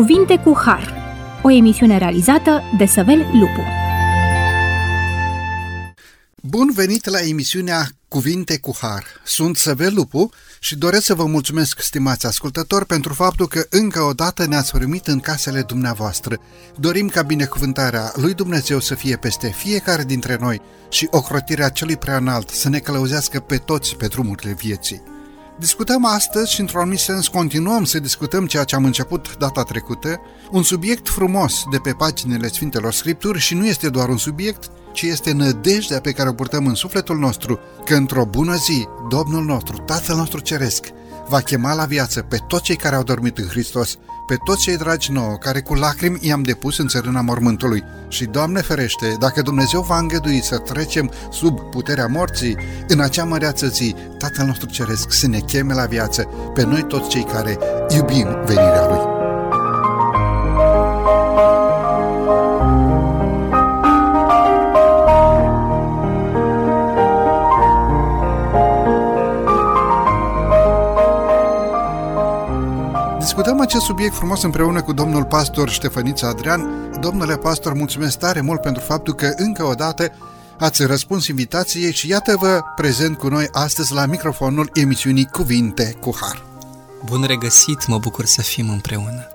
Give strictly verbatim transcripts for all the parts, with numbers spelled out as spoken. Cuvinte cu Har, o emisiune realizată de Săvel Lupu. Bun venit la emisiunea Cuvinte cu Har. Sunt Săvel Lupu și doresc să vă mulțumesc, stimați ascultători, pentru faptul că încă o dată ne-ați primit în casele dumneavoastră. Dorim ca binecuvântarea lui Dumnezeu să fie peste fiecare dintre noi și ocrotirea celui preaînalt să ne călăuzească pe toți pe drumurile vieții. Discutăm astăzi și, într-un anumit sens, continuăm să discutăm ceea ce am început data trecută, un subiect frumos de pe paginile Sfintelor Scripturi și nu este doar un subiect, ci este nădejdea pe care o purtăm în sufletul nostru, că într-o bună zi, Domnul nostru, Tatăl nostru Ceresc, va chema la viață pe toți cei care au dormit în Hristos, pe toți cei dragi nouă, care cu lacrimi i-am depus în țărâna mormântului. Și, Doamne ferește, dacă Dumnezeu va îngădui să trecem sub puterea morții, în acea măreață zi, Tatăl nostru Ceresc să ne cheme la viață pe noi toți cei care iubim venirea Lui. Discutăm acest subiect frumos împreună cu domnul pastor Ștefănița Adrian. Domnule pastor, mulțumesc tare mult pentru faptul că încă o dată ați răspuns invitației și iată-vă prezent cu noi astăzi la microfonul emisiunii Cuvinte cu Har. Bun regăsit, mă bucur să fim împreună.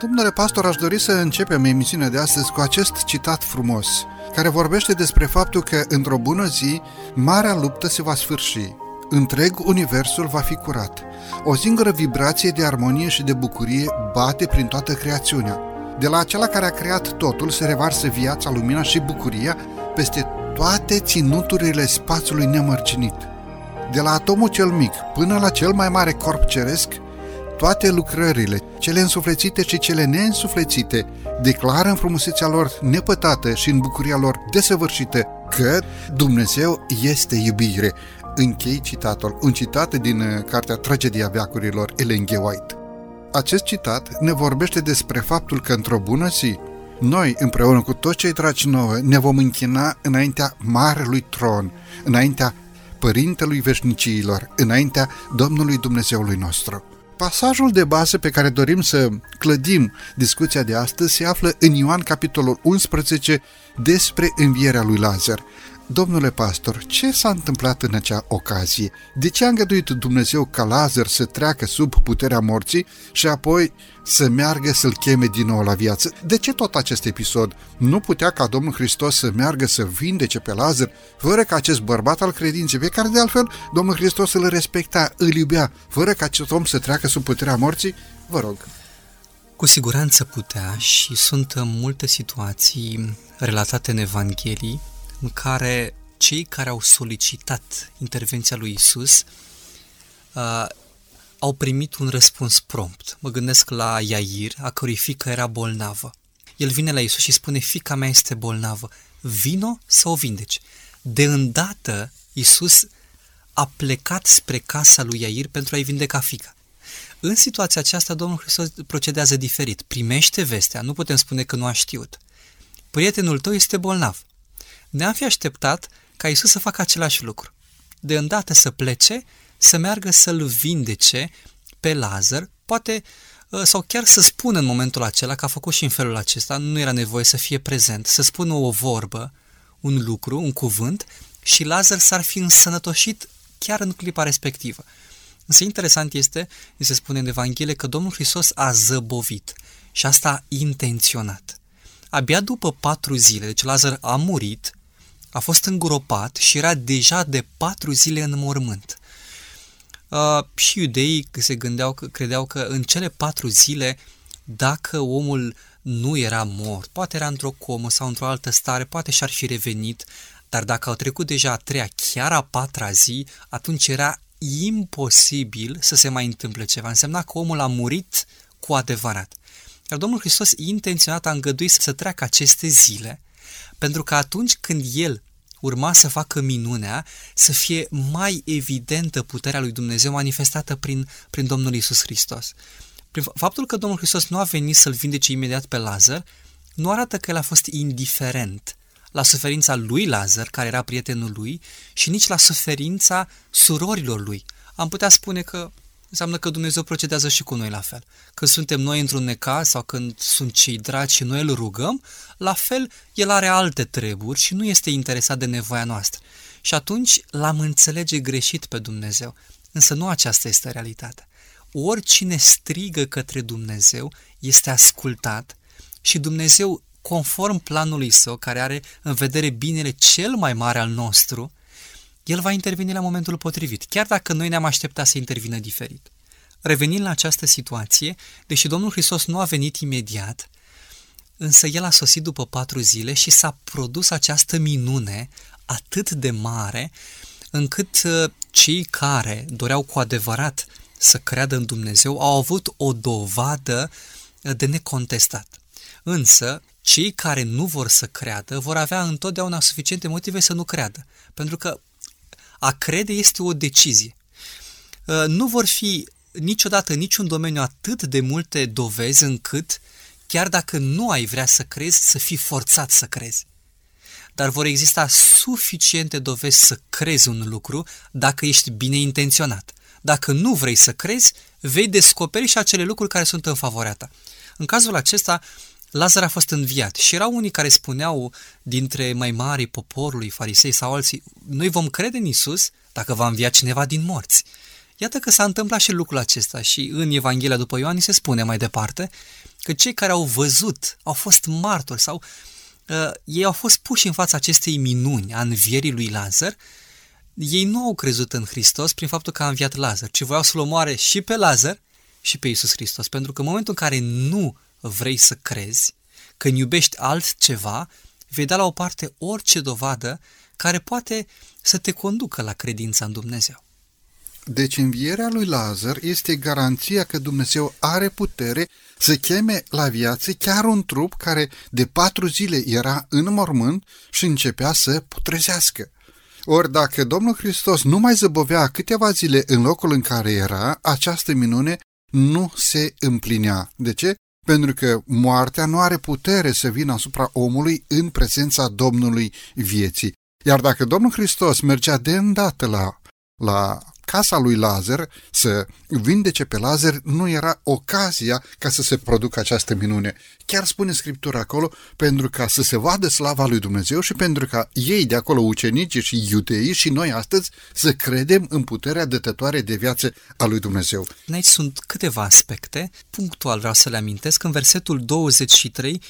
Domnule pastor, aș dori să începem emisiunea de astăzi cu acest citat frumos, care vorbește despre faptul că într-o bună zi, marea luptă se va sfârși. Întreg universul va fi curat. O singură vibrație de armonie și de bucurie bate prin toată creațiunea. De la acela care a creat totul se revarsă viața, lumina și bucuria peste toate ținuturile spațiului nemărginit. De la atomul cel mic până la cel mai mare corp ceresc, toate lucrările, cele însuflețite și cele neînsuflețite, declară în frumusețea lor nepătată și în bucuria lor desăvârșită că Dumnezeu este iubire. Închei citatul, un citat din Cartea Tragedia Veacurilor, Ellen G. White. Acest citat ne vorbește despre faptul că într-o bună zi, noi, împreună cu toți cei dragi nouă, ne vom închina înaintea Marelui Tron, înaintea Părintelui Veșnicilor, înaintea Domnului Dumnezeului nostru. Pasajul de bază pe care dorim să clădim discuția de astăzi se află în Ioan, capitolul unsprezece, despre învierea lui Lazar. Domnule pastor, ce s-a întâmplat în acea ocazie? De ce a îngăduit Dumnezeu ca Lazar să treacă sub puterea morții și apoi să meargă să-l cheme din nou la viață? De ce tot acest episod? Nu putea ca Domnul Hristos să meargă să vindece pe Lazar fără ca acest bărbat al credinței, pe care de altfel Domnul Hristos îl respecta, îl iubea, fără ca acest om să treacă sub puterea morții? Vă rog. Cu siguranță putea și sunt multe situații relatate în Evanghelii în care cei care au solicitat intervenția lui Iisus uh, au primit un răspuns prompt. Mă gândesc la Iair, a cărui fiică era bolnavă. El vine la Iisus și spune: fiica mea este bolnavă, vino să o vindeci. De îndată Iisus a plecat spre casa lui Iair pentru a-i vindeca fiica. În situația aceasta Domnul Hristos procedează diferit. Primește vestea, nu putem spune că nu a știut. Prietenul tău este bolnav. Ne-am fi așteptat ca Iisus să facă același lucru. De îndată să plece, să meargă să-l vindece pe Lazar, poate, sau chiar să spună în momentul acela că a făcut și în felul acesta, nu era nevoie să fie prezent, să spună o vorbă, un lucru, un cuvânt, și Lazar s-ar fi însănătoșit chiar în clipa respectivă. Însă interesant este, se spune în Evanghelie, că Domnul Hristos a zăbovit și asta a intenționat. Abia după patru zile, deci Lazar a murit, a fost îngropat și era deja de patru zile în mormânt. Uh, și iudeii se gândeau că, credeau că în cele patru zile, dacă omul nu era mort, poate era într-o comă sau într-o altă stare, poate și-ar fi revenit, dar dacă au trecut deja a treia, chiar a patra zi, atunci era imposibil să se mai întâmple ceva. Însemna că omul a murit cu adevărat. Iar Domnul Hristos intenționat a îngăduit să treacă aceste zile, pentru că atunci când El urma să facă minunea, să fie mai evidentă puterea lui Dumnezeu manifestată prin, prin Domnul Iisus Hristos. Prin faptul că Domnul Hristos nu a venit să-L vindece imediat pe Lazar, nu arată că El a fost indiferent la suferința lui Lazar, care era prietenul lui, și nici la suferința surorilor lui. Am putea spune că înseamnă că Dumnezeu procedează și cu noi la fel. Când suntem noi într-un necaz sau când sunt cei dragi și noi îl rugăm, la fel el are alte treburi și nu este interesat de nevoia noastră. Și atunci l-am înțelege greșit pe Dumnezeu. Însă nu aceasta este realitatea. Oricine strigă către Dumnezeu este ascultat și Dumnezeu, conform planului său, care are în vedere binele cel mai mare al nostru, el va interveni la momentul potrivit, chiar dacă noi ne-am așteptat să intervină diferit. Revenind la această situație, deși Domnul Hristos nu a venit imediat, însă el a sosit după patru zile și s-a produs această minune atât de mare, încât cei care doreau cu adevărat să creadă în Dumnezeu au avut o dovadă de necontestat. Însă, cei care nu vor să creadă vor avea întotdeauna suficiente motive să nu creadă, pentru că a crede este o decizie. Nu vor fi niciodată în niciun domeniu atât de multe dovezi încât, chiar dacă nu ai vrea să crezi, să fii forțat să crezi. Dar vor exista suficiente dovezi să crezi un lucru dacă ești bine intenționat. Dacă nu vrei să crezi, vei descoperi și acele lucruri care sunt în favoarea ta. În cazul acesta, Lazar a fost înviat și erau unii care spuneau dintre mai mari poporului, farisei sau alții, noi vom crede în Iisus dacă va învia cineva din morți. Iată că s-a întâmplat și lucrul acesta și în Evanghelia după Ioan se spune mai departe că cei care au văzut, au fost martori sau uh, ei au fost puși în fața acestei minuni a învierii lui Lazar. Ei nu au crezut în Hristos prin faptul că a înviat Lazar, ci voiau să-l omoare și pe Lazar și pe Iisus Hristos, pentru că în momentul în care nu vrei să crezi, când iubești altceva, vei da la o parte orice dovadă care poate să te conducă la credința în Dumnezeu. Deci învierea lui Lazar este garanția că Dumnezeu are putere să cheme la viață chiar un trup care de patru zile era în mormânt și începea să putrezească. Ori dacă Domnul Hristos nu mai zăbovea câteva zile în locul în care era, această minune nu se împlinea. De ce? Pentru că moartea nu are putere să vină asupra omului în prezența Domnului vieții. Iar dacă Domnul Hristos mergea de îndată la, la casa lui Lazar să vindece pe Lazar, nu era ocazia ca să se producă această minune. Chiar spune Scriptura acolo, pentru ca să se vadă slava lui Dumnezeu și pentru ca ei de acolo, ucenicii și iudeii și noi astăzi, să credem în puterea dătătoare de viață a lui Dumnezeu. Aici sunt câteva aspecte. Punctual vreau să le amintesc. În versetul douăzeci și trei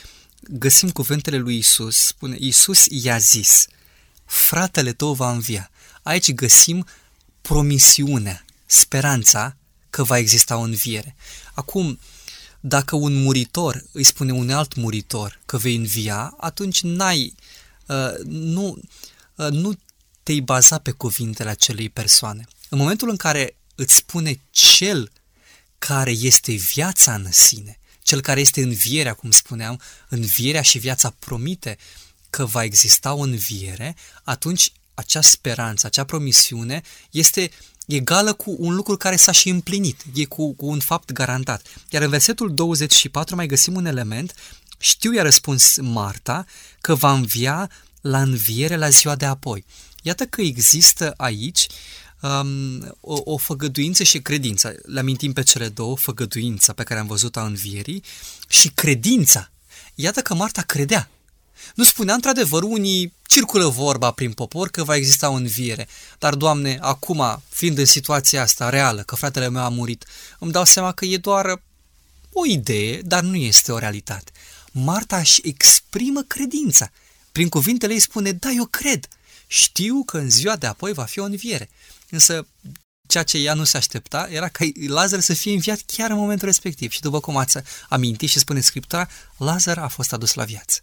găsim cuvintele lui Iisus. Spune, Iisus i-a zis, fratele tău va învia. Aici găsim promisiunea, speranța că va exista o înviere. Acum, dacă un muritor îi spune un alt muritor că vei învia, atunci n-ai, uh, nu, uh, nu te-ai baza pe cuvintele acelei persoane. În momentul în care îți spune cel care este viața în sine, cel care este învierea, cum spuneam, învierea și viața promite că va exista o înviere, atunci acea speranță, acea promisiune este egală cu un lucru care s-a și împlinit, e cu, cu un fapt garantat. Iar în versetul douăzeci și patru mai găsim un element, știu, i-a răspuns Marta, că va învia la înviere la ziua de apoi. Iată că există aici um, o, o făgăduință și credință, le amintim pe cele două, făgăduința pe care am văzut-o a învierii și credința. Iată că Marta credea. Nu spunea, într-adevăr, unii circulă vorba prin popor că va exista o înviere. Dar, Doamne, acum, fiind în situația asta reală, că fratele meu a murit, îmi dau seama că e doar o idee, dar nu este o realitate. Marta își exprimă credința. Prin cuvintele ei spune, da, eu cred, știu că în ziua de apoi va fi o înviere. Însă, ceea ce ea nu se aștepta era ca Lazar să fie înviat chiar în momentul respectiv. Și după cum ați amintit și spune Scriptura, Lazar a fost adus la viață.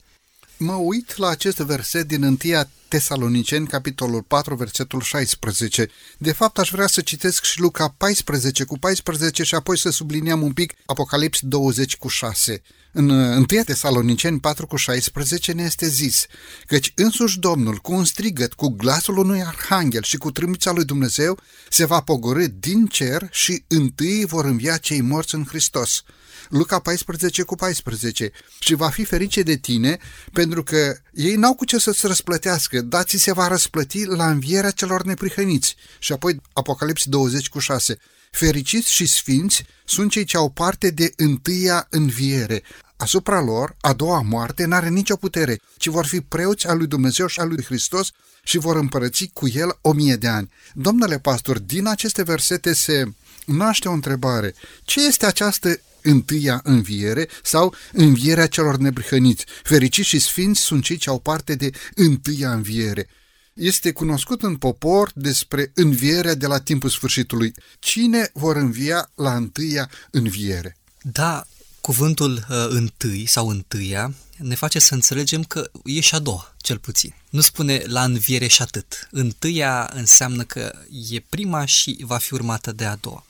Mă uit la acest verset din întâia Tesaloniceni, capitolul patru, versetul șaisprezece. De fapt, aș vrea să citesc și Luca paisprezece cu paisprezece și apoi să subliniem un pic Apocalips douăzeci cu șase. În întâia Tesaloniceni patru cu șaisprezece ne este zis, căci însuși Domnul, cu un strigăt, cu glasul unui arhanghel și cu trâmbița lui Dumnezeu, se va pogorî din cer și întâi vor învia cei morți în Hristos. Luca paisprezece cu paisprezece. Și va fi ferice de tine, pentru că ei n-au cu ce să-ți răsplătească, dar ți se va răsplăti la învierea celor neprihăniți. Și apoi Apocalips douăzeci cu șase. Fericiți și sfinți sunt cei ce au parte de întâia înviere. Asupra lor, a doua moarte n-are nicio putere, ci vor fi preoți al lui Dumnezeu și al lui Hristos și vor împărăți cu el o mie de ani. Domnule pastor, din aceste versete se naște o întrebare. Ce este această întâia înviere sau învierea celor neprihăniți? Fericiți și sfinți sunt cei ce au parte de întâia înviere. Este cunoscut în popor despre învierea de la timpul sfârșitului. Cine vor învia la întâia înviere? Da, cuvântul uh, întâi sau întâia ne face să înțelegem că e și a doua, cel puțin. Nu spune la înviere și atât. Întâia înseamnă că e prima și va fi urmată de a doua.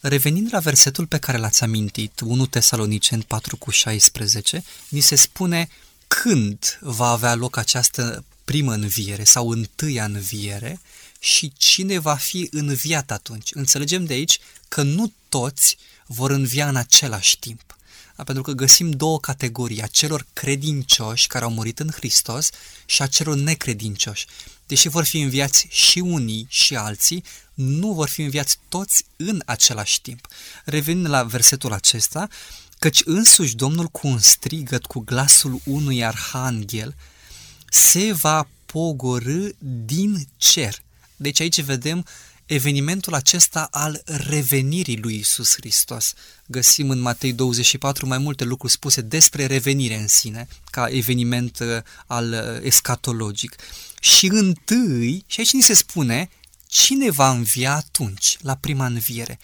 Revenind la versetul pe care l-ați amintit, întâi Tesaloniceni patru cu șaisprezece, ni se spune când va avea loc această primă înviere sau întâia înviere și cine va fi înviat atunci. Înțelegem de aici că nu toți vor învia în același timp, pentru că găsim două categorii, a celor credincioși care au murit în Hristos și a celor necredincioși. Deși vor fi înviați și unii și alții, nu vor fi înviați toți în același timp. Revenind la versetul acesta, căci însuși Domnul cu un strigăt, cu glasul unui arhanghel, se va pogorî din cer. Deci aici vedem evenimentul acesta al revenirii lui Iisus Hristos. Găsim în Matei douăzeci și patru mai multe lucruri spuse despre revenire în sine, ca eveniment al escatologic. Și întâi, și aici ni se spune, cine va învia atunci, la prima înviere?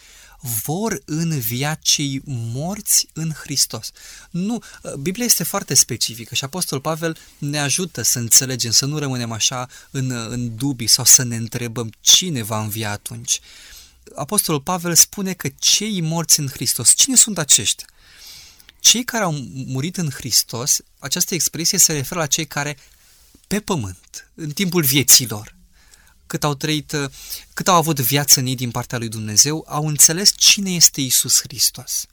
Vor învia cei morți în Hristos. Nu, Biblia este foarte specifică și Apostol Pavel ne ajută să înțelegem, să nu rămânem așa în, în dubii sau să ne întrebăm cine va învia atunci. Apostolul Pavel spune că cei morți în Hristos, cine sunt aceștia? Cei care au murit în Hristos, această expresie se referă la cei care pe pământ, în timpul vieții lor, cât au trăit, cât au avut viață în ei din partea lui Dumnezeu, au înțeles cine este Iisus Hristos.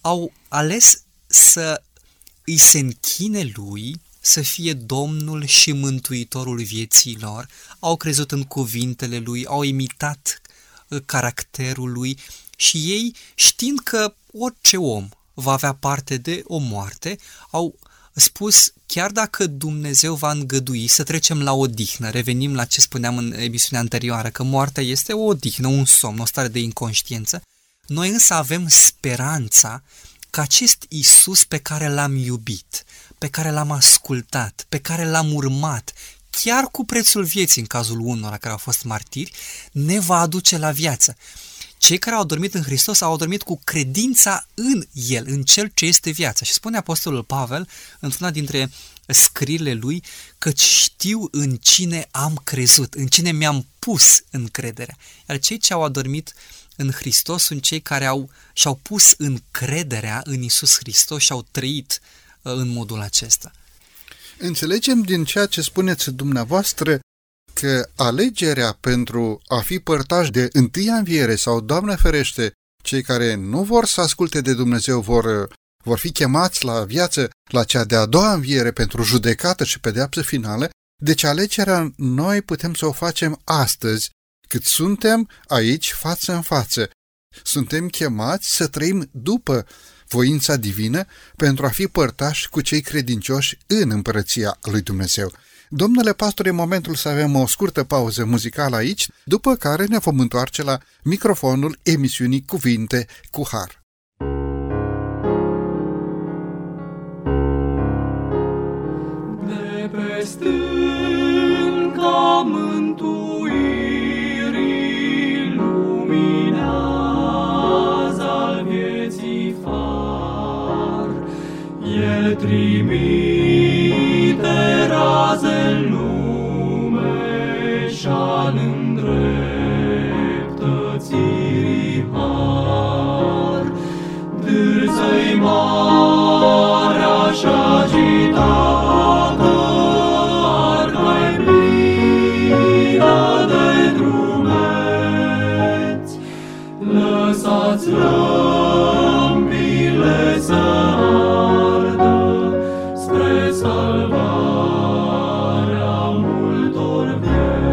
Au ales să îi se închine lui, să fie Domnul și Mântuitorul vieții lor, au crezut în cuvintele lui, au imitat caracterul lui și ei, știind că orice om va avea parte de o moarte, au spus, chiar dacă Dumnezeu va îngădui să trecem la odihnă, revenim la ce spuneam în emisiunea anterioară, că moartea este o odihnă, un somn, o stare de inconștiență, noi însă avem speranța că acest Iisus pe care l-am iubit, pe care l-am ascultat, pe care l-am urmat, chiar cu prețul vieții în cazul unora care au fost martiri, ne va aduce la viață. Cei care au adormit în Hristos au adormit cu credința în El, în Cel ce este viața. Și spune Apostolul Pavel, într-una dintre scrierile lui, că știu în cine am crezut, în cine mi-am pus încrederea. Iar cei ce au adormit în Hristos sunt cei care au, și-au pus încrederea în Iisus Hristos și au trăit în modul acesta. Înțelegem din ceea ce spuneți dumneavoastră că alegerea pentru a fi părtaș de întâia înviere sau, Doamne ferește, cei care nu vor să asculte de Dumnezeu vor, vor fi chemați la viață, la cea de-a doua înviere pentru judecată și pedeapsă finală, deci alegerea noi putem să o facem astăzi, cât suntem aici față în față. Suntem chemați să trăim după voința divină pentru a fi părtași cu cei credincioși în împărăția lui Dumnezeu. Domnule pastor, e momentul să avem o scurtă pauză muzicală aici, după care ne vom întoarce la microfonul emisiunii Cuvinte cu Har. De pe stânca mântuirii luminează al vieții far, El trimite raze în lume și-al îndreptățirii har. Dârță-i marea și agitată, arca-i plină de drumeți. Lăsați lămpile să ardă spre salvare multor vieți.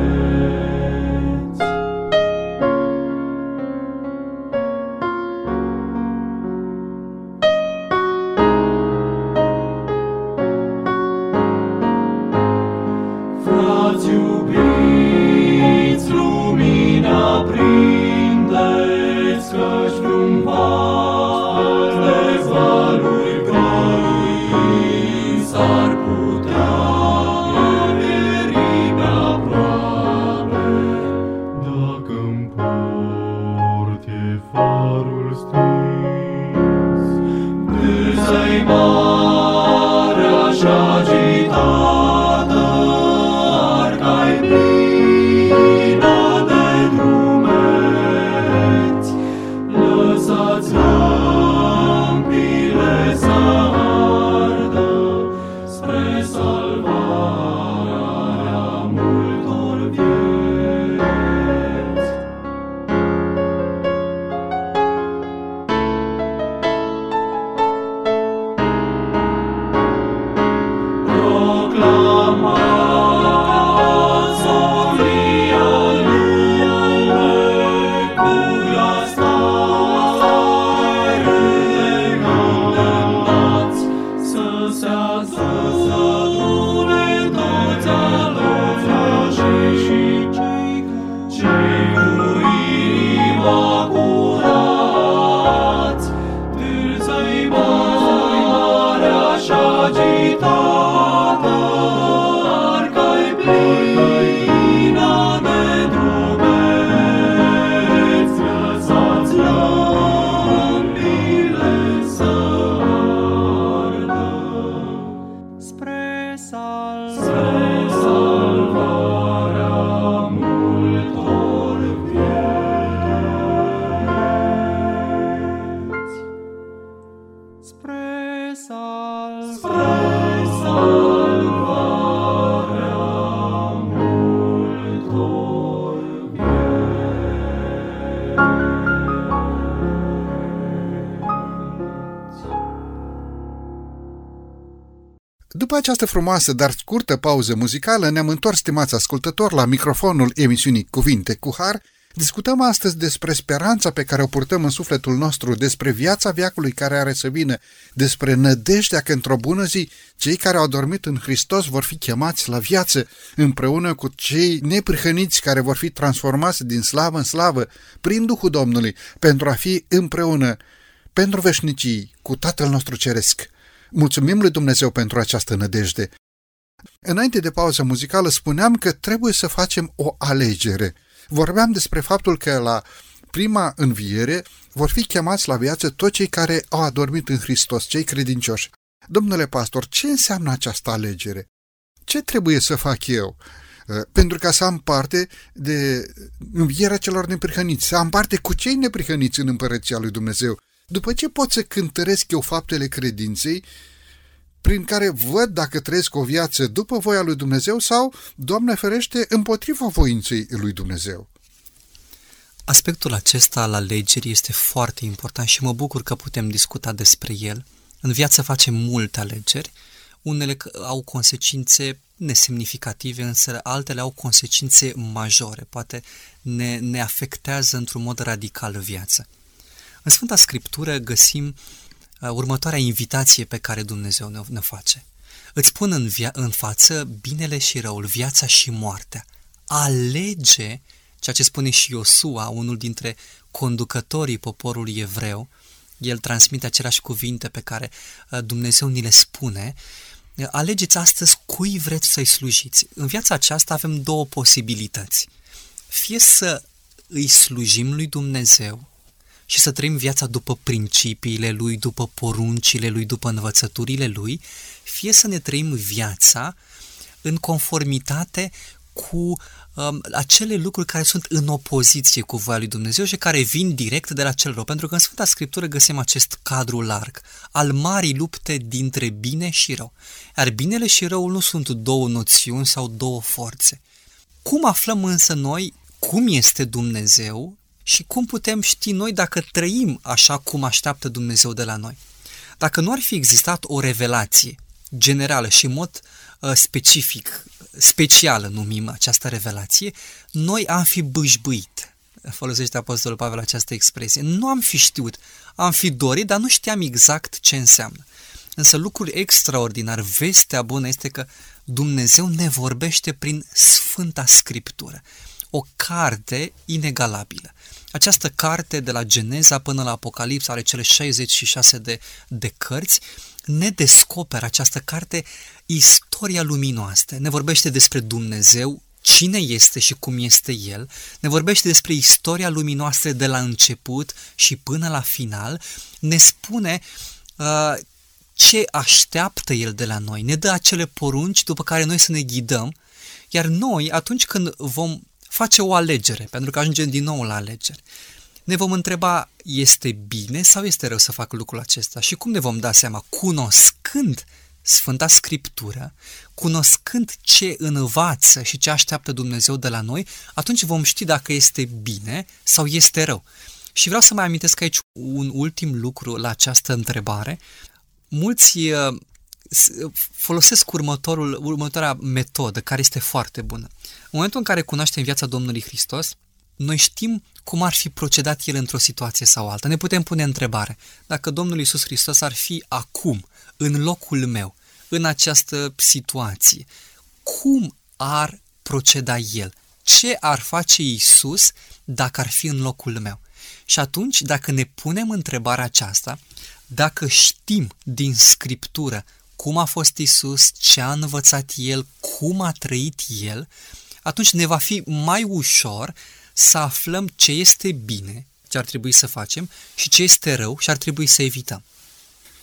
După această frumoasă, dar scurtă pauză muzicală, ne-am întors, stimați ascultători, la microfonul emisiunii Cuvinte cu Har. Discutăm astăzi despre speranța pe care o purtăm în sufletul nostru, despre viața veacului care are să vină, despre nădejdea că într-o bună zi cei care au adormit în Hristos vor fi chemați la viață împreună cu cei neprihăniți care vor fi transformați din slavă în slavă prin Duhul Domnului pentru a fi împreună pentru veșnicii cu Tatăl nostru Ceresc. Mulțumim lui Dumnezeu pentru această nădejde. Înainte de pauza muzicală spuneam că trebuie să facem o alegere. Vorbeam despre faptul că la prima înviere vor fi chemați la viață toți cei care au adormit în Hristos, cei credincioși. Domnule pastor, ce înseamnă această alegere? Ce trebuie să fac eu pentru ca să am parte de învierea celor neprihăniți, să am parte cu cei neprihăniți în Împărăția lui Dumnezeu? După ce pot să cântăresc eu faptele credinței, prin care văd dacă trăiesc o viață după voia lui Dumnezeu sau, Doamne ferește, împotriva voinței lui Dumnezeu? Aspectul acesta al alegerii este foarte important și mă bucur că putem discuta despre el. În viață facem multe alegeri, unele au consecințe nesemnificative, însă altele au consecințe majore, poate ne, ne afectează într-un mod radical viața. În Sfânta Scriptură găsim următoarea invitație pe care Dumnezeu ne, ne face. Îți pun în, via- în față binele și răul, viața și moartea. Alege, ceea ce spune și Iosua, unul dintre conducătorii poporului evreu. El transmite aceleași cuvinte pe care Dumnezeu ni le spune. Alegeți astăzi cui vreți să-i slujiți. În viața aceasta avem două posibilități. Fie să îi slujim lui Dumnezeu și să trăim viața după principiile Lui, după poruncile Lui, după învățăturile Lui, fie să ne trăim viața în conformitate cu um, acele lucruri care sunt în opoziție cu voia Lui Dumnezeu și care vin direct de la cel rău. Pentru că în Sfânta Scriptură găsim acest cadru larg al marii lupte dintre bine și rău. Iar binele și răul nu sunt două noțiuni sau două forțe. Cum aflăm însă noi cum este Dumnezeu și cum putem ști noi dacă trăim așa cum așteaptă Dumnezeu de la noi? Dacă nu ar fi existat o revelație generală și în mod specific, specială numim această revelație, noi am fi bâșbâit, folosește Apostolul Pavel această expresie. Nu am fi știut, am fi dorit, dar nu știam exact ce înseamnă. Însă lucrul extraordinar, vestea bună este că Dumnezeu ne vorbește prin Sfânta Scriptură, o carte inegalabilă. Această carte, de la Geneza până la Apocalipsa, are cele șaizeci și șase de, de cărți, ne descoperă această carte istoria lumii noastre. Ne vorbește despre Dumnezeu, cine este și cum este El, ne vorbește despre istoria lumii noastre de la început și până la final, ne spune uh, ce așteaptă El de la noi, ne dă acele porunci după care noi să ne ghidăm, iar noi, atunci când vom face o alegere, pentru că ajungem din nou la alegere, ne vom întreba, este bine sau este rău să fac lucrul acesta? Și cum ne vom da seama? Cunoscând Sfânta Scriptură, cunoscând ce învață și ce așteaptă Dumnezeu de la noi, atunci vom ști dacă este bine sau este rău. Și vreau să mai amintesc aici un ultim lucru la această întrebare. Mulți folosesc următorul, următoarea metodă, care este foarte bună. În momentul în care cunoaștem viața Domnului Hristos, noi știm cum ar fi procedat El într-o situație sau alta. Ne putem pune întrebare, dacă Domnul Iisus Hristos ar fi acum, în locul meu, în această situație, cum ar proceda El? Ce ar face Iisus dacă ar fi în locul meu? Și atunci, dacă ne punem întrebarea aceasta, dacă știm din Scriptură cum a fost Iisus, ce a învățat El, cum a trăit El, atunci ne va fi mai ușor să aflăm ce este bine, ce ar trebui să facem, și ce este rău și ar trebui să evităm.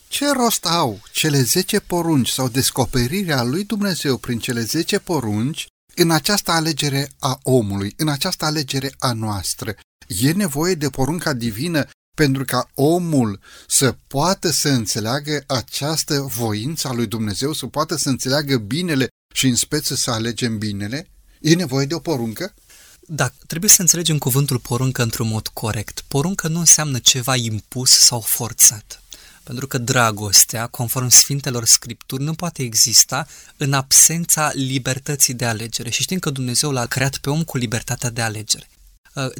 Ce rost au cele zece porunci sau descoperirea lui Dumnezeu prin cele zece porunci în această alegere a omului, în această alegere a noastră? E nevoie de porunca divină pentru ca omul să poată să înțeleagă această voință a lui Dumnezeu, să poată să înțeleagă binele și în speță să alegem binele? E nevoie de o poruncă? Da, trebuie să înțelegem cuvântul poruncă într-un mod corect. Poruncă nu înseamnă ceva impus sau forțat. pentru că dragostea, conform Sfintelor Scripturi, nu poate exista în absența libertății de alegere. Și știm că Dumnezeu l-a creat pe om cu libertatea de alegere.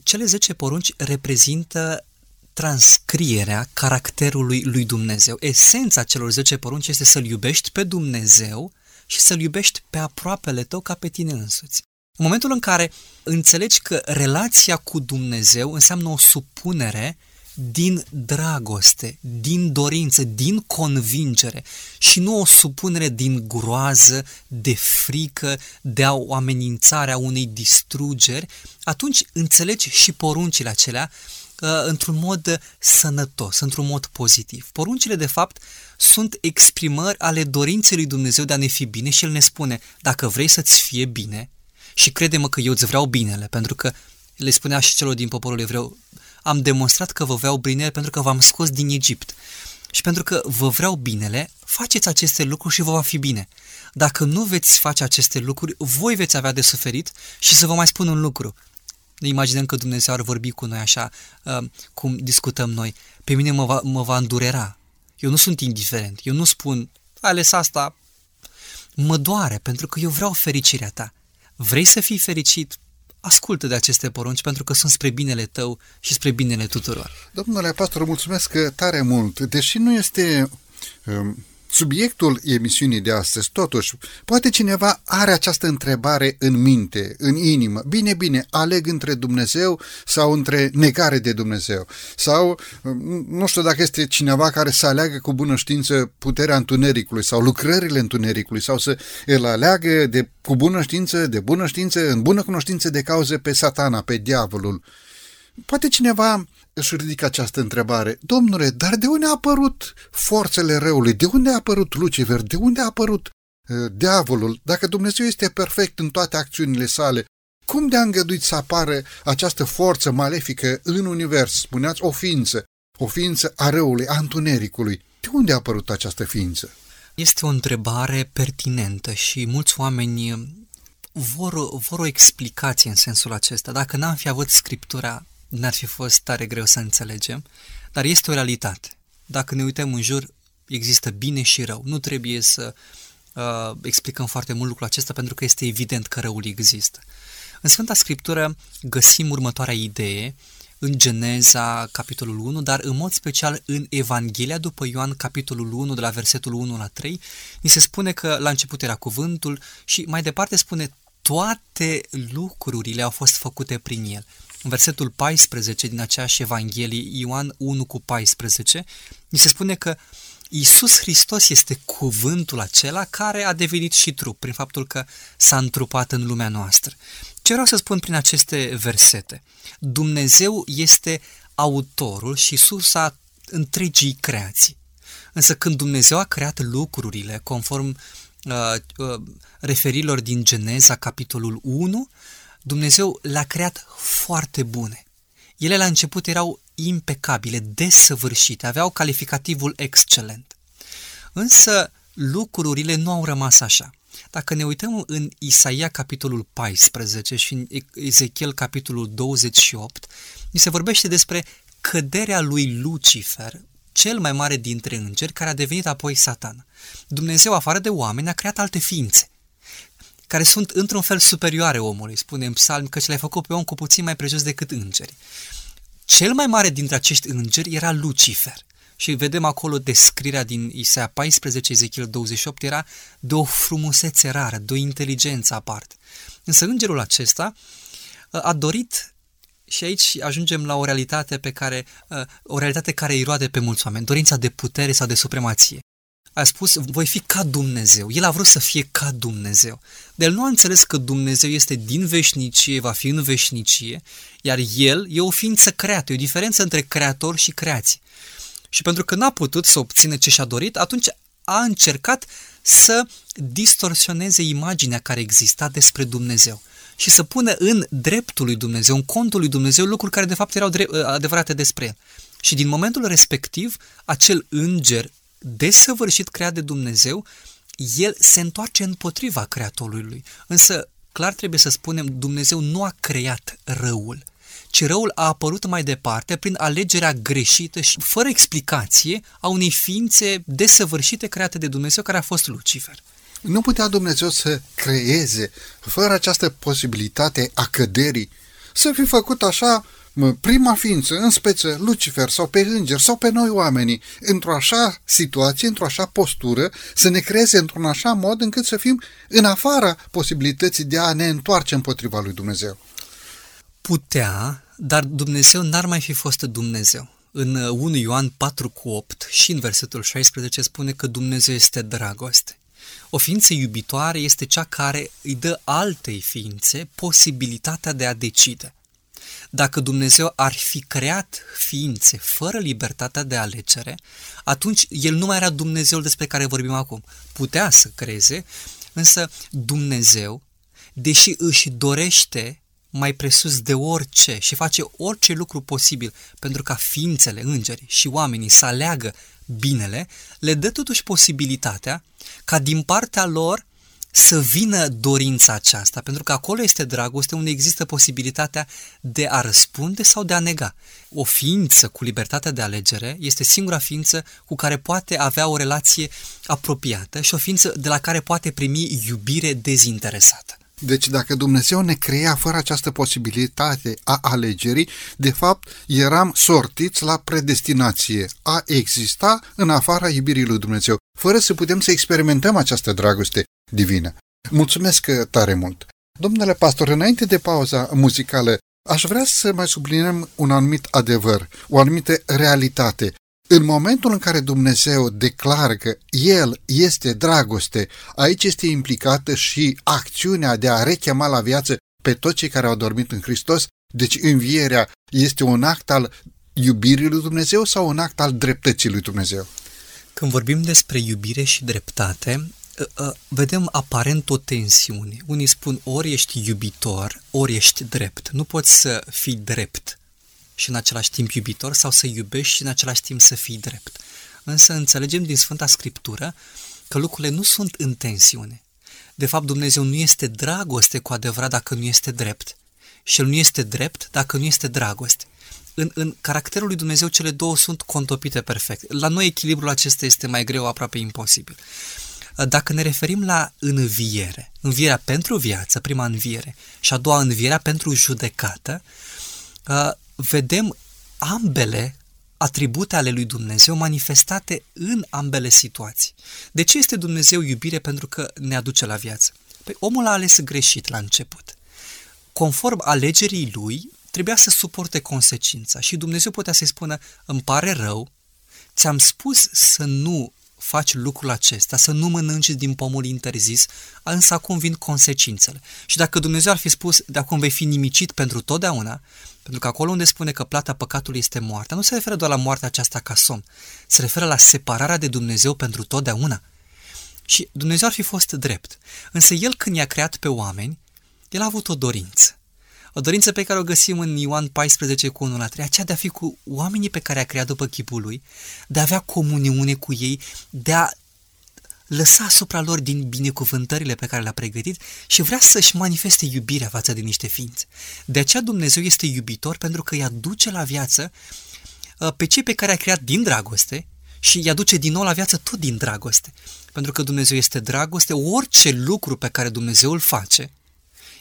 Cele zece porunci reprezintă transcrierea caracterului lui Dumnezeu. Esența celor zece porunci este să-L iubești pe Dumnezeu și să-L iubești pe aproapele tău ca pe tine însuți. În momentul în care înțelegi că relația cu Dumnezeu înseamnă o supunere din dragoste, din dorință, din convingere și nu o supunere din groază, de frică, de o amenințare a unei distrugeri, atunci înțelegi și poruncile acelea într-un mod sănătos, într-un mod pozitiv. Poruncile, de fapt, sunt exprimări ale dorinței lui Dumnezeu de a ne fi bine și El ne spune, dacă vrei să-ți fie bine, și crede-mă că eu îți vreau binele, pentru că le spunea și celor din poporul evreu, am demonstrat că vă vreau binele pentru că v-am scos din Egipt. Și pentru că vă vreau binele, faceți aceste lucruri și vă va fi bine. Dacă nu veți face aceste lucruri, voi veți avea de suferit și să vă mai spun un lucru. Ne imaginăm că Dumnezeu ar vorbi cu noi așa, cum discutăm noi. Pe mine mă va, mă va îndurera. Eu nu sunt indiferent. Eu nu spun, ai ales asta. Mă doare pentru că eu vreau fericirea ta. Vrei să fii fericit? Ascultă de aceste porunci pentru că sunt spre binele tău și spre binele tuturor. Domnule pastor, mulțumesc tare mult. Deși nu este um, subiectul emisiunii de astăzi, totuși, poate cineva are această întrebare în minte, în inimă. Bine, bine, aleg între Dumnezeu sau între negare de Dumnezeu. Sau, um, nu știu dacă este cineva care să aleagă cu bună știință puterea întunericului sau lucrările întunericului sau să îl aleagă de cu bună știință, de bună știință, în bună cunoștință de cauză pe satana, pe diavolul. Poate cineva își ridică această întrebare. Domnule, dar de unde a apărut forțele răului? De unde a apărut Lucifer? De unde a apărut uh, diavolul? Dacă Dumnezeu este perfect în toate acțiunile sale, cum de-a îngăduit să apară această forță malefică în univers? Spuneați o ființă, o ființă a răului, a întunericului. De unde a apărut această ființă? Este o întrebare pertinentă și mulți oameni vor, vor o explicație în sensul acesta. Dacă n-am fi avut Scriptura, n-ar fi fost tare greu să înțelegem, dar este o realitate. Dacă ne uităm în jur, există bine și rău. Nu trebuie să uh, explicăm foarte mult lucrul acesta pentru că este evident că răul există. În Sfânta Scriptură găsim următoarea idee în Geneza, capitolul unu, dar în mod special în Evanghelia după Ioan, capitolul unu, de la versetul unu la trei, ni se spune că la început era cuvântul și mai departe spune toate lucrurile au fost făcute prin el. În versetul paisprezece din aceeași Evanghelie, Ioan unu cu paisprezece, ni se spune că Iisus Hristos este cuvântul acela care a devenit și trup, prin faptul că s-a întrupat în lumea noastră. Ce vreau să spun prin aceste versete? Dumnezeu este autorul și sursa întregii creații. Însă când Dumnezeu a creat lucrurile, conform uh, uh, referirilor din Geneza, capitolul unu, Dumnezeu le-a creat foarte bune. Ele la început erau impecabile, desăvârșite, aveau calificativul excelent. Însă lucrurile nu au rămas așa. Dacă ne uităm în Isaia capitolul paisprezece și în Ezechiel capitolul douăzeci și opt, ni se vorbește despre căderea lui Lucifer, cel mai mare dintre îngeri, care a devenit apoi Satan. Dumnezeu, afară de oameni, a creat alte ființe, care sunt într-un fel superioare omului, spune în Psalm, căci le-ai făcut pe om cu puțin mai prejos decât îngeri. Cel mai mare dintre acești îngeri era Lucifer. Și vedem acolo descrierea din Isaia paisprezece, Ezechiel douăzeci și opt, era de o frumusețe rară, de o inteligență aparte. Însă îngerul acesta a dorit, și aici ajungem la o realitate, pe care, o realitate care îi roade pe mulți oameni, dorința de putere sau de supremație. A spus, voi fi ca Dumnezeu. El a vrut să fie ca Dumnezeu. Dar el nu a înțeles că Dumnezeu este din veșnicie, va fi în veșnicie, iar el e o ființă creată, e o diferență între creator și creație. Și pentru că n-a putut să obțină ce și-a dorit, atunci a încercat să distorsioneze imaginea care exista despre Dumnezeu și să pună în dreptul lui Dumnezeu, în contul lui Dumnezeu, lucruri care de fapt erau adevărate despre el. Și din momentul respectiv, acel înger desăvârșit creat de Dumnezeu, el se întoarce împotriva creatorului lui. Însă, clar trebuie să spunem, Dumnezeu nu a creat răul. ci răul a apărut mai departe prin alegerea greșită și fără explicație a unei ființe desăvârșite create de Dumnezeu, care a fost Lucifer. Nu putea Dumnezeu să creeze fără această posibilitate a căderii, să fi făcut așa prima ființă, în speță Lucifer sau pe îngeri sau pe noi oamenii, într-o așa situație, într-o așa postură, să ne creeze într-un așa mod încât să fim în afara posibilității de a ne întoarce împotriva lui Dumnezeu. Putea, dar Dumnezeu n-ar mai fi fost Dumnezeu. În întâi Ioan patru opt și în versetul șaisprezece spune că Dumnezeu este dragoste. O ființă iubitoare este cea care îi dă altei ființe posibilitatea de a decide. Dacă Dumnezeu ar fi creat ființe fără libertatea de alegere, atunci El nu mai era Dumnezeul despre care vorbim acum. Putea să creeze, însă Dumnezeu, deși își dorește mai presus de orice și face orice lucru posibil pentru ca ființele, îngerii și oamenii să aleagă binele, le dă totuși posibilitatea ca din partea lor să vină dorința aceasta, pentru că acolo este dragoste, unde există posibilitatea de a răspunde sau de a nega. O ființă cu libertatea de alegere este singura ființă cu care poate avea o relație apropiată și o ființă de la care poate primi iubire dezinteresată. Deci dacă Dumnezeu ne crea fără această posibilitate a alegerii, de fapt eram sortiți la predestinație, a exista în afara iubirii lui Dumnezeu, fără să putem să experimentăm această dragoste divină. Mulțumesc tare mult! Domnule pastor, înainte de pauza muzicală, aș vrea să mai subliniem un anumit adevăr, o anumită realitate. În momentul în care Dumnezeu declară că El este dragoste, aici este implicată și acțiunea de a rechema la viață pe toți cei care au dormit în Hristos. Deci învierea este un act al iubirii lui Dumnezeu sau un act al dreptății lui Dumnezeu? Când vorbim despre iubire și dreptate, vedem aparent o tensiune. Unii spun ori ești iubitor, ori ești drept. Nu poți să fii drept și în același timp iubitor, sau să iubești și în același timp să fii drept. Însă înțelegem din Sfânta Scriptură că lucrurile nu sunt în tensiune. De fapt, Dumnezeu nu este dragoste cu adevărat dacă nu este drept. Și El nu este drept dacă nu este dragoste. În, în caracterul lui Dumnezeu cele două sunt contopite perfect. La noi echilibrul acesta este mai greu, aproape imposibil. Dacă ne referim la înviere, învierea pentru viață, prima înviere, și a doua învierea pentru judecată, vedem ambele atribute ale lui Dumnezeu manifestate în ambele situații. De ce este Dumnezeu iubire? Pentru că ne aduce la viață. Păi omul a ales greșit la început. Conform alegerii lui, trebuia să suporte consecința și Dumnezeu putea să-i spună: îmi pare rău, ți-am spus să nu faci lucrul acesta, să nu mănânci din pomul interzis, însă acum vin consecințele. Și dacă Dumnezeu ar fi spus: de acum vei fi nimicit pentru totdeauna, pentru că acolo unde spune că plata păcatului este moartea, nu se referă doar la moartea aceasta ca somn, se referă la separarea de Dumnezeu pentru totdeauna. Și Dumnezeu ar fi fost drept. Însă El, când i-a creat pe oameni, El a avut o dorință. O dorință pe care o găsim în Ioan paisprezece, unu la trei, aceea de a fi cu oamenii pe care a creat după chipul Lui, de a avea comuniune cu ei, de a lăsa asupra lor din binecuvântările pe care le-a pregătit și vrea să-și manifeste iubirea față de niște ființe. De aceea Dumnezeu este iubitor, pentru că îi aduce la viață pe cei pe care a creat din dragoste și îi aduce din nou la viață tot din dragoste. Pentru că Dumnezeu este dragoste, orice lucru pe care Dumnezeu îl face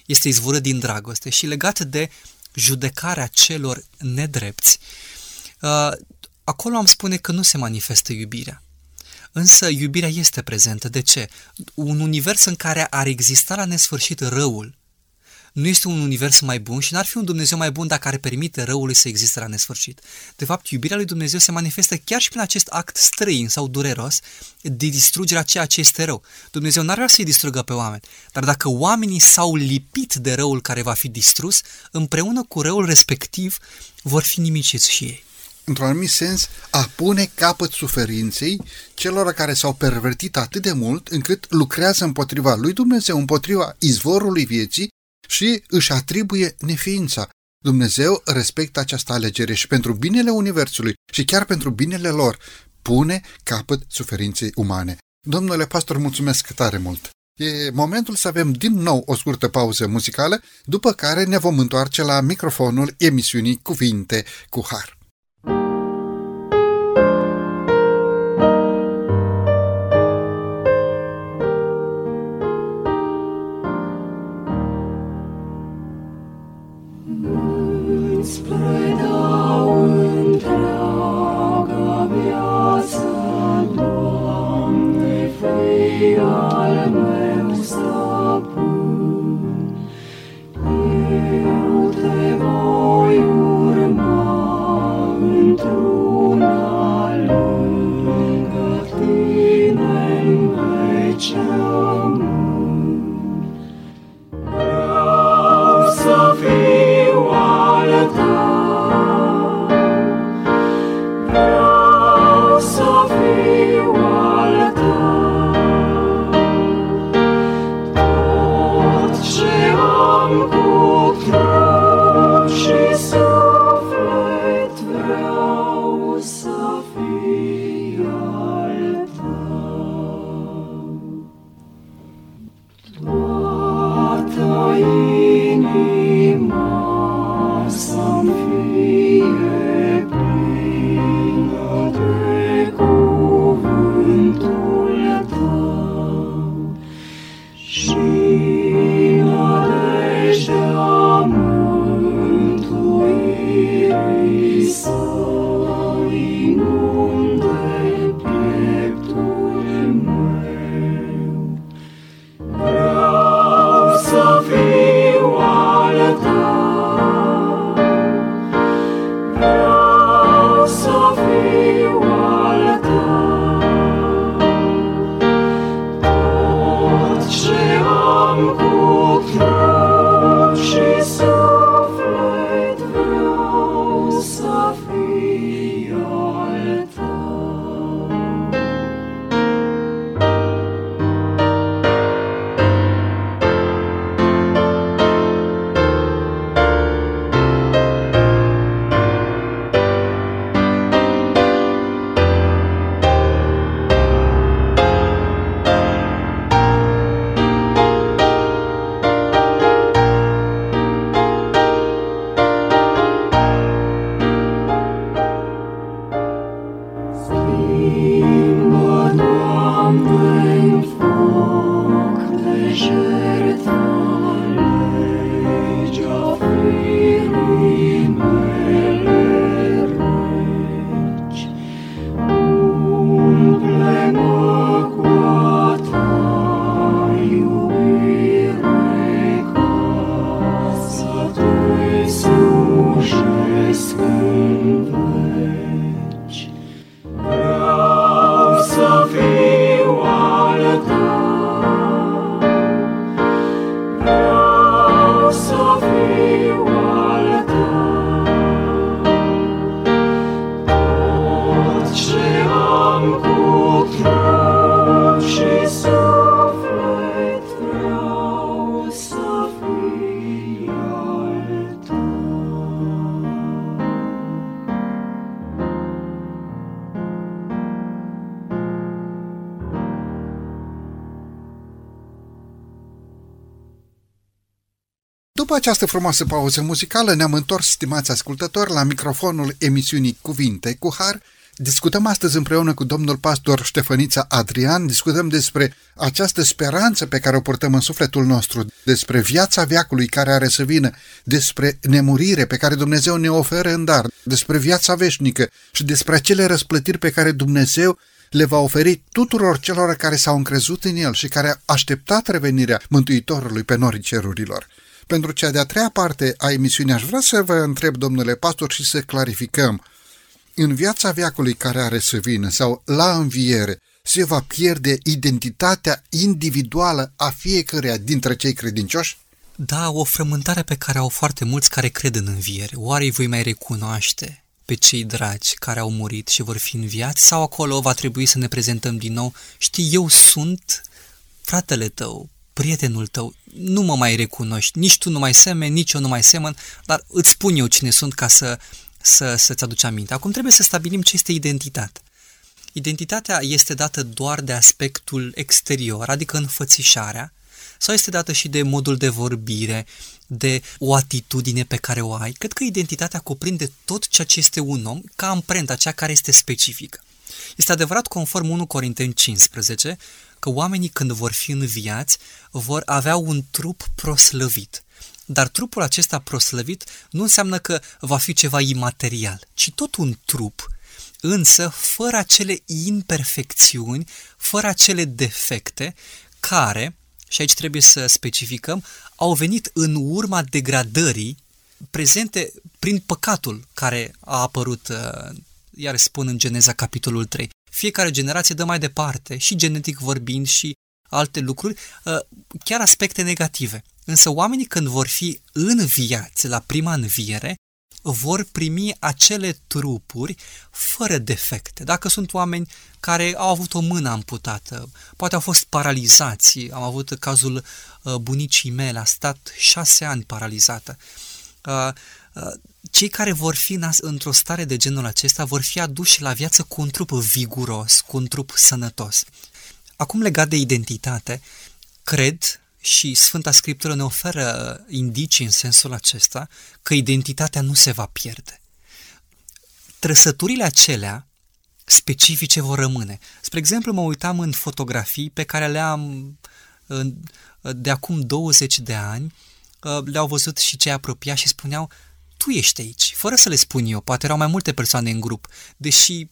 este izvorât din dragoste. Și legat de judecarea celor nedrepți, acolo am spune că nu se manifestă iubirea. Însă iubirea este prezentă. De ce? Un univers în care ar exista la nesfârșit răul nu este un univers mai bun și n-ar fi un Dumnezeu mai bun dacă ar permite răului să existe la nesfârșit. De fapt, iubirea lui Dumnezeu se manifestă chiar și prin acest act străin sau dureros de distrugerea ceea ce este rău. Dumnezeu n-ar vrea să-i distrugă pe oameni, dar dacă oamenii s-au lipit de răul care va fi distrus, împreună cu răul respectiv vor fi nimiciți și ei. Într-un anumit sens, a pune capăt suferinței celor care s-au pervertit atât de mult încât lucrează împotriva lui Dumnezeu, împotriva izvorului vieții, și își atribuie neființa. Dumnezeu respectă această alegere și pentru binele Universului și chiar pentru binele lor pune capăt suferinței umane. Domnule pastor, mulțumesc tare mult! E momentul să avem din nou o scurtă pauză muzicală, după care ne vom întoarce la microfonul emisiunii Cuvinte cu Har. După această frumoasă pauză muzicală ne-am întors, stimați ascultători, la microfonul emisiunii Cuvinte cu Har. Discutăm astăzi împreună cu domnul pastor Ștefănița Adrian, discutăm despre această speranță pe care o purtăm în sufletul nostru, despre viața veacului care are să vină, despre nemurire pe care Dumnezeu ne oferă în dar, despre viața veșnică și despre acele răsplătiri pe care Dumnezeu le va oferi tuturor celor care s-au încrezut în El și care au așteptat revenirea Mântuitorului pe norii cerurilor. Pentru cea de-a treia parte a emisiunii aș vrea să vă întreb, domnule pastor, și să clarificăm. În viața veacului care are să vină sau la înviere se va pierde identitatea individuală a fiecăruia dintre cei credincioși? Da, o frământare pe care au foarte mulți care cred în înviere. Oare îi voi mai recunoaște pe cei dragi care au murit și vor fi înviați? Sau acolo va trebui să ne prezentăm din nou? Știi, eu sunt fratele tău, prietenul tău, nu mă mai recunoști, nici tu nu mai semeni, nici eu nu mai semăn, dar îți spun eu cine sunt ca să, să, să-ți aduci aminte. Acum trebuie să stabilim ce este identitate. Identitatea este dată doar de aspectul exterior, adică înfățișarea, sau este dată și de modul de vorbire, de o atitudine pe care o ai? Cred că identitatea cuprinde tot ceea ce este un om, ca amprenta, cea care este specifică. Este adevărat, conform întâi Corinteni cincisprezece, că oamenii când vor fi înviați vor avea un trup proslăvit. Dar trupul acesta proslăvit nu înseamnă că va fi ceva imaterial, ci tot un trup, însă fără acele imperfecțiuni, fără acele defecte care, și aici trebuie să specificăm, au venit în urma degradării prezente prin păcatul care a apărut, iar spun în Geneza capitolul trei. Fiecare generație dă mai departe, și genetic vorbind și alte lucruri, chiar aspecte negative. Însă oamenii când vor fi înviați la prima înviere, vor primi acele trupuri fără defecte. Dacă sunt oameni care au avut o mână amputată, poate au fost paralizați, am avut cazul bunicii mele, a stat șase ani paralizată. Cei care vor fi într-o stare de genul acesta vor fi aduși la viață cu un trup viguros, cu un trup sănătos. Acum, legat de identitate, cred, și Sfânta Scriptură ne oferă indicii în sensul acesta, că identitatea nu se va pierde. Trăsăturile acelea specifice vor rămâne. Spre exemplu, mă uitam în fotografii pe care le-am de acum douăzeci de ani, le-au văzut și cei apropiați și spuneau, tu ești aici, fără să le spun eu, poate erau mai multe persoane în grup, deși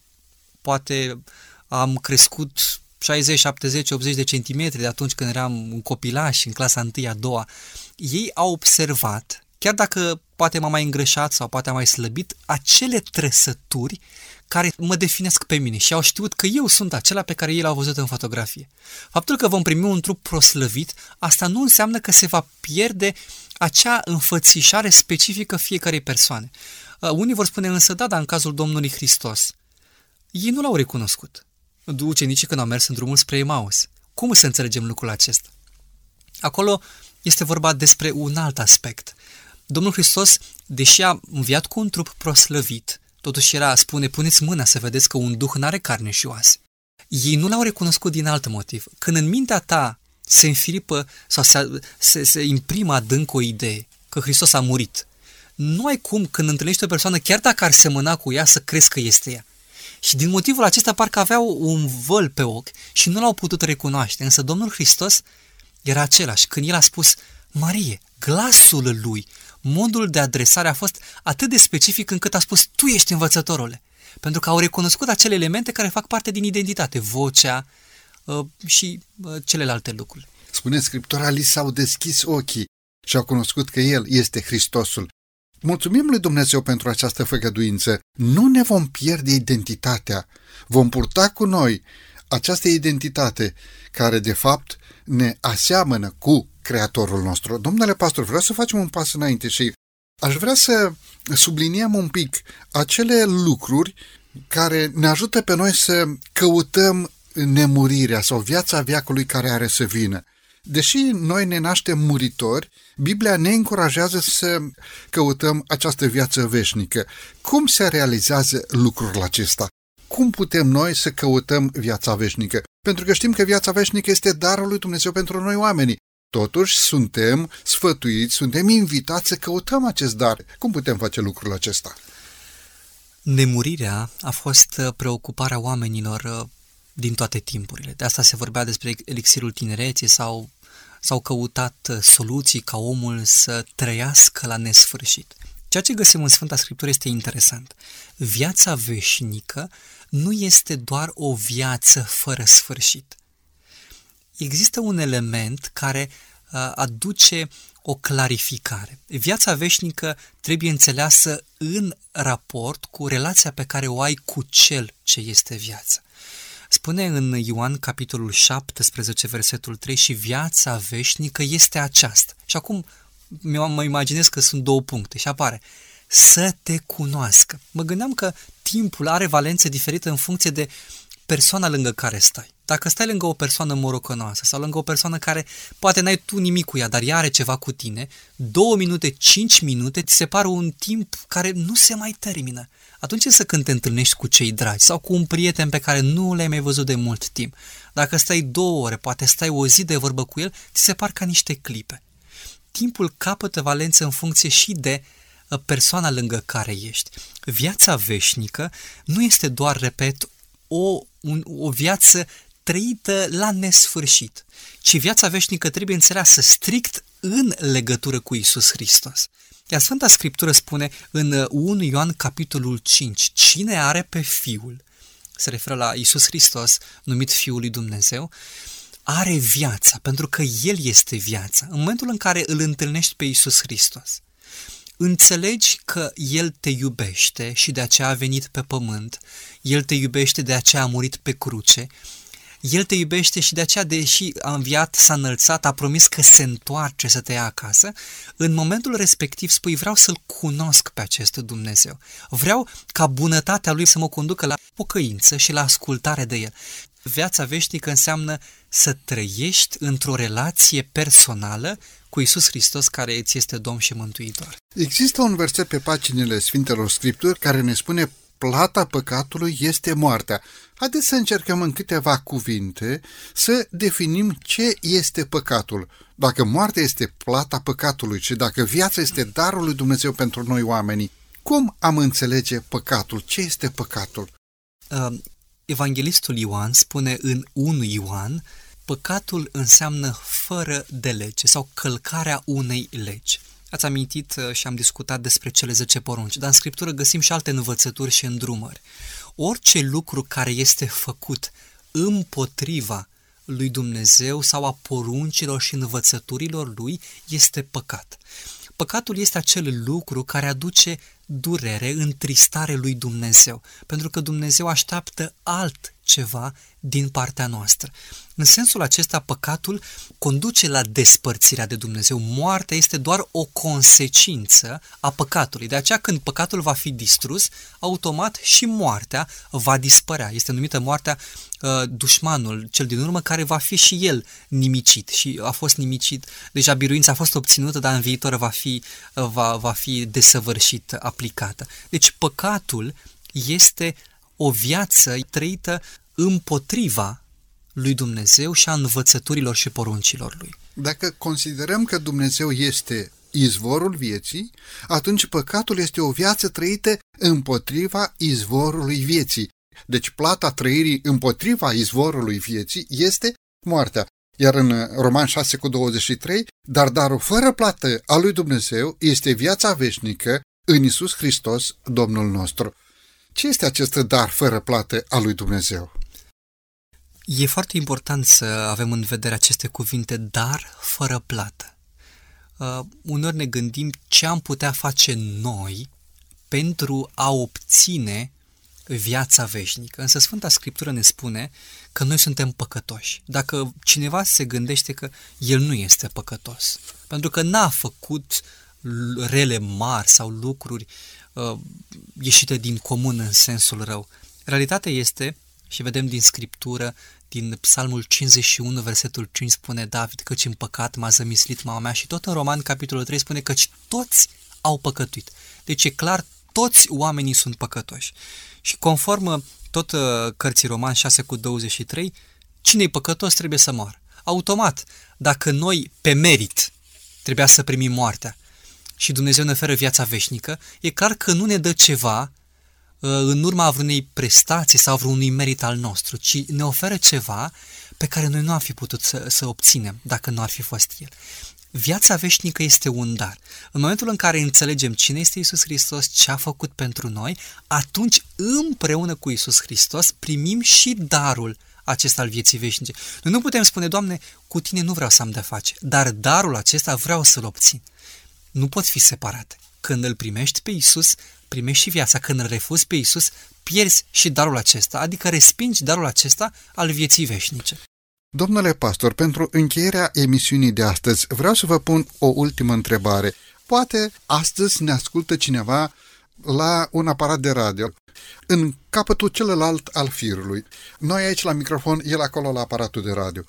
poate am crescut șaizeci, șaptezeci, optzeci de centimetri de atunci când eram un copilaș în clasa întâi, a doua, ei au observat, chiar dacă poate m-am mai îngrășat sau poate am mai slăbit, acele trăsături care mă definesc pe mine și au știut că eu sunt acela pe care ei l-au văzut în fotografie. Faptul că vom primi un trup proslăvit, asta nu înseamnă că se va pierde acea înfățișare specifică fiecarei persoane. Unii vor spune însă, da, dar în cazul Domnului Hristos, ei nu l-au recunoscut. Ucenicii când au mers în drumul spre Emaus. Cum să înțelegem lucrul acesta? Acolo este vorba despre un alt aspect. Domnul Hristos, deși a înviat cu un trup proslăvit, totuși era, spune, puneți mâna să vedeți că un duh n-are carne și oase. Ei nu l-au recunoscut din alt motiv. Când în mintea ta se înfiripă sau se, se, se imprimă adânc o idee că Hristos a murit, nu ai cum când întâlnești o persoană, chiar dacă ar semăna cu ea, să crezi că este ea. Și din motivul acesta parcă aveau un văl pe ochi și nu l-au putut recunoaște. Însă Domnul Hristos era același. Când El a spus, Marie, glasul Lui, modul de adresare a fost atât de specific încât a spus, tu ești învățătorule. Pentru că au recunoscut acele elemente care fac parte din identitate, vocea uh, și uh, celelalte lucruri. Spune Scriptura, li s-au deschis ochii și au cunoscut că El este Hristosul. Mulțumim lui Dumnezeu pentru această făgăduință. Nu ne vom pierde identitatea. Vom purta cu noi această identitate care, de fapt, ne aseamănă cu Creatorul nostru. Domnule pastor, vreau să facem un pas înainte și aș vrea să subliniem un pic acele lucruri care ne ajută pe noi să căutăm nemurirea sau viața veacului care are să vină. Deși noi ne naștem muritori, Biblia ne încurajează să căutăm această viață veșnică. Cum se realizează lucrul acesta? Cum putem noi să căutăm viața veșnică? Pentru că știm că viața veșnică este darul lui Dumnezeu pentru noi oamenii. Totuși suntem sfătuiți, suntem invitați să căutăm acest dar. Cum putem face lucrul acesta? Nemurirea a fost preocuparea oamenilor din toate timpurile. De asta se vorbea despre elixirul tinereții sau s-au căutat soluții ca omul să trăiască la nesfârșit. Ceea ce găsim în Sfânta Scriptură este interesant. Viața veșnică nu este doar o viață fără sfârșit. Există un element care aduce o clarificare. Viața veșnică trebuie înțeleasă în raport cu relația pe care o ai cu Cel ce este viața. Spune în Ioan, capitolul șaptesprezece, versetul trei, și viața veșnică este aceasta. Și acum mă imaginez că sunt două puncte și apare să te cunoască. Mă gândeam că timpul are valențe diferite în funcție de persoana lângă care stai. Dacă stai lângă o persoană morocănoasă sau lângă o persoană care poate n-ai tu nimic cu ea, dar ea are ceva cu tine, două minute, cinci minute, ți se pare un timp care nu se mai termină. Atunci însă când te întâlnești cu cei dragi sau cu un prieten pe care nu l-ai mai văzut de mult timp, dacă stai două ore, poate stai o zi de vorbă cu el, ți se par ca niște clipe. Timpul capătă valență în funcție și de persoana lângă care ești. Viața veșnică nu este doar, repet, o, un, o viață trăită la nesfârșit, ci viața veșnică trebuie înțeleasă strict în legătură cu Iisus Hristos. Iar Sfânta Scriptură spune în întâi Ioan capitolul cinci, cine are pe Fiul, se referă la Iisus Hristos, numit Fiul lui Dumnezeu, are viața, pentru că El este viața. În momentul în care îl întâlnești pe Iisus Hristos, înțelegi că El te iubește și de aceea a venit pe pământ, El te iubește, de aceea a murit pe cruce, El te iubește și de aceea, deși a înviat, s-a înălțat, a promis că se întoarce să te ia acasă, în momentul respectiv spui, vreau să-L cunosc pe acest Dumnezeu. Vreau ca bunătatea Lui să mă conducă la pocăință și la ascultare de El. Viața veșnică înseamnă să trăiești într-o relație personală cu Iisus Hristos, care îți este Domn și Mântuitor. Există un verset pe paginile Sfintelor Scripturi care ne spune: plata păcatului este moartea. Haideți să încercăm în câteva cuvinte să definim ce este păcatul. Dacă moartea este plata păcatului și dacă viața este darul lui Dumnezeu pentru noi oamenii, cum am înțelege păcatul? Ce este păcatul? Evanghelistul Ioan spune în întâi Ioan, păcatul înseamnă fără de lege sau călcarea unei legi. Ați amintit și am discutat despre cele zece porunci, dar în Scriptură găsim și alte învățături și îndrumări. Orice lucru care este făcut împotriva lui Dumnezeu sau a poruncilor și învățăturilor Lui este păcat. Păcatul este acel lucru care aduce durere, întristare lui Dumnezeu, pentru că Dumnezeu așteaptă altceva din partea noastră. În sensul acesta, păcatul conduce la despărțirea de Dumnezeu. Moartea este doar o consecință a păcatului. De aceea, când păcatul va fi distrus, automat și moartea va dispărea. Este numită moartea uh, dușmanul, cel din urmă, care va fi și el nimicit. Și a fost nimicit, deja biruința a fost obținută, dar în viitor va fi, uh, va, va fi desăvârșit, aplicată. Deci, păcatul este o viață trăită împotriva lui Dumnezeu și a învățăturilor și poruncilor Lui. Dacă considerăm că Dumnezeu este izvorul vieții, atunci păcatul este o viață trăită împotriva izvorului vieții. Deci plata trăirii împotriva izvorului vieții este moartea. Iar în Romani șase douăzeci și trei, dar darul fără plată a lui Dumnezeu este viața veșnică în Iisus Hristos, Domnul nostru. Ce este acest dar fără plată a lui Dumnezeu? E foarte important să avem în vedere aceste cuvinte, dar fără plată. Uh, uneori ne gândim ce am putea face noi pentru a obține viața veșnică. Însă Sfânta Scriptură ne spune că noi suntem păcătoși. Dacă cineva se gândește că el nu este păcătos, pentru că n-a făcut rele mari sau lucruri uh, ieșite din comun în sensul rău, realitatea este, și vedem din Scriptură, din Psalmul cincizeci și unu, versetul cinci, spune David, căci în păcat m-a zămislit mama mea, și tot în Roman, capitolul trei, spune căci toți au păcătuit. Deci e clar, toți oamenii sunt păcătoși. Și conform tot cărții Roman șase douăzeci și trei, cine e păcătos trebuie să moară. Automat, dacă noi pe merit trebuia să primim moartea și Dumnezeu ne oferă viața veșnică, e clar că nu ne dă ceva în urma vreunei prestații sau vreunui merit al nostru, ci ne oferă ceva pe care noi nu am fi putut să, să obținem dacă nu ar fi fost El. Viața veșnică este un dar. În momentul în care înțelegem cine este Iisus Hristos, ce a făcut pentru noi, atunci împreună cu Iisus Hristos primim și darul acesta al vieții veșnice. Noi nu putem spune, Doamne, cu Tine nu vreau să am de face, dar darul acesta vreau să-L obțin. Nu pot fi separate. Când îl primești pe Iisus, primești și viața. Când îl refuzi pe Iisus, pierzi și darul acesta, adică respingi darul acesta al vieții veșnice. Domnule pastor, pentru încheierea emisiunii de astăzi, vreau să vă pun o ultimă întrebare. Poate astăzi ne ascultă cineva la un aparat de radio, în capătul celălalt al firului. Noi aici la microfon, el acolo la aparatul de radio.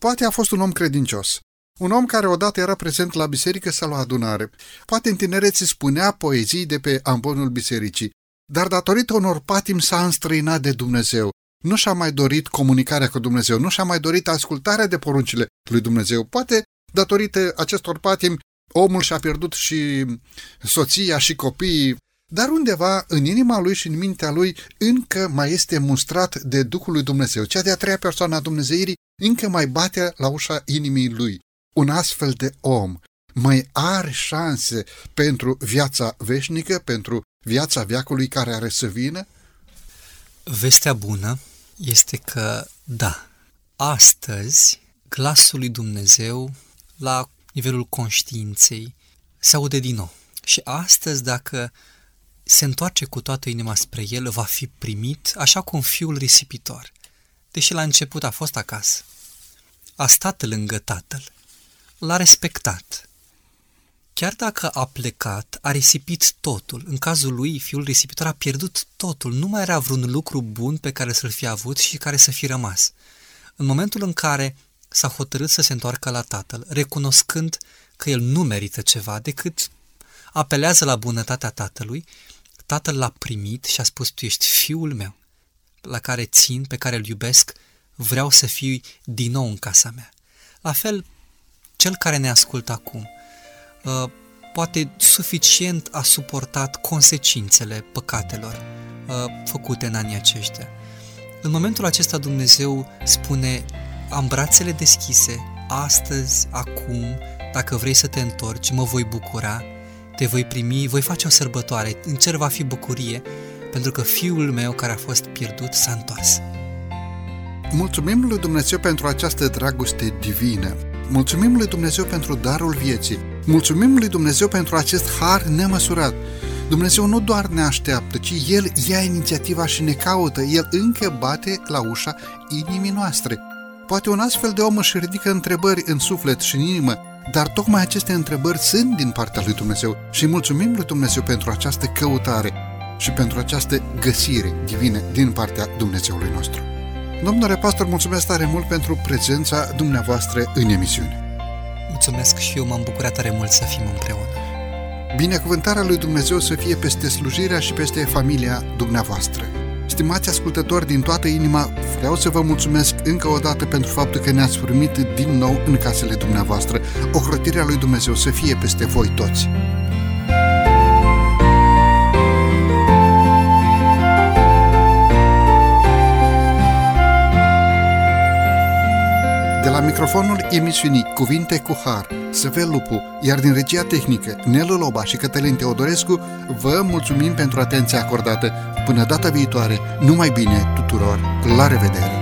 Poate a fost un om credincios. Un om care odată era prezent la biserică sau la adunare. Poate în tinerețe spunea poezii de pe ambonul bisericii, dar datorită unor patimi s-a înstrăinat de Dumnezeu. Nu și-a mai dorit comunicarea cu Dumnezeu, nu și-a mai dorit ascultarea de poruncile lui Dumnezeu. Poate, datorită acestor patimi, omul și-a pierdut și soția și copiii, dar undeva în inima lui și în mintea lui încă mai este mustrat de Duhul lui Dumnezeu. Cea de-a treia persoană a Dumnezeirii încă mai bate la ușa inimii lui. Un astfel de om mai are șanse pentru viața veșnică, pentru viața veacului care are să vină? Vestea bună este că, da, astăzi glasul lui Dumnezeu la nivelul conștiinței se aude din nou. Și astăzi, dacă se întoarce cu toată inima spre el, va fi primit așa cum fiul risipitor. Deși la început a fost acasă, a stat lângă tatăl, l-a respectat. Chiar dacă a plecat, a risipit totul. În cazul lui, fiul risipitor a pierdut totul. Nu mai era vreun lucru bun pe care să-l fie avut și care să fie rămas. În momentul în care s-a hotărât să se întoarcă la tatăl, recunoscând că el nu merită ceva decât apelează la bunătatea tatălui, tatăl l-a primit și a spus: tu ești fiul meu, la care țin, pe care îl iubesc, vreau să fii din nou în casa mea. La fel, cel care ne ascultă acum, poate suficient a suportat consecințele păcatelor făcute în anii aceștia. În momentul acesta Dumnezeu spune: am brațele deschise, astăzi, acum, dacă vrei să te întorci, mă voi bucura, te voi primi, voi face o sărbătoare, în cer va fi bucurie, pentru că fiul meu care a fost pierdut s-a întors. Mulțumim lui Dumnezeu pentru această dragoste divină. Mulțumim lui Dumnezeu pentru darul vieții. Mulțumim lui Dumnezeu pentru acest har nemăsurat. Dumnezeu nu doar ne așteaptă, ci El ia inițiativa și ne caută. El încă bate la ușa inimii noastre. Poate un astfel de om își ridică întrebări în suflet și în inimă, dar tocmai aceste întrebări sunt din partea lui Dumnezeu și mulțumim lui Dumnezeu pentru această căutare și pentru această găsire divină din partea Dumnezeului nostru. Domnule pastor, mulțumesc tare mult pentru prezența dumneavoastră în emisiune. Mulțumesc și eu, m-am bucurat tare mult să fim împreună. Binecuvântarea lui Dumnezeu să fie peste slujirea și peste familia dumneavoastră. Stimați ascultători, din toată inima, vreau să vă mulțumesc încă o dată pentru faptul că ne-ați primit din nou în casele dumneavoastră. Ocrotirea lui Dumnezeu să fie peste voi toți. De la microfonul emisiunii Cuvinte cu Har, Săvel Lupu, iar din regia tehnică Nelu Loba și Cătălin Teodorescu, vă mulțumim pentru atenția acordată. Până data viitoare, numai bine tuturor! La revedere!